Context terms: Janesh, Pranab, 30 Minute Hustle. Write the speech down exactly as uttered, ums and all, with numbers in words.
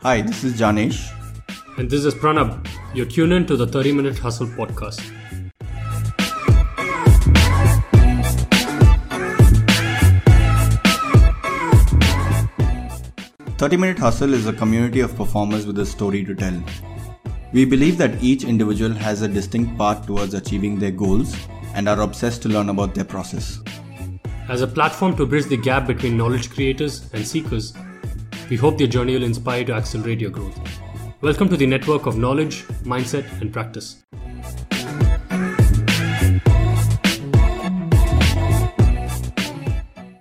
Hi, this is Janesh. And this is Pranab. You're tuned in to the thirty Minute Hustle podcast. thirty Minute Hustle is a community of performers with a story to tell. We believe that each individual has a distinct path towards achieving their goals and are obsessed to learn about their process. As a platform to bridge the gap between knowledge creators and seekers, we hope your journey will inspire you to accelerate your growth. Welcome to the network of knowledge, mindset, and practice.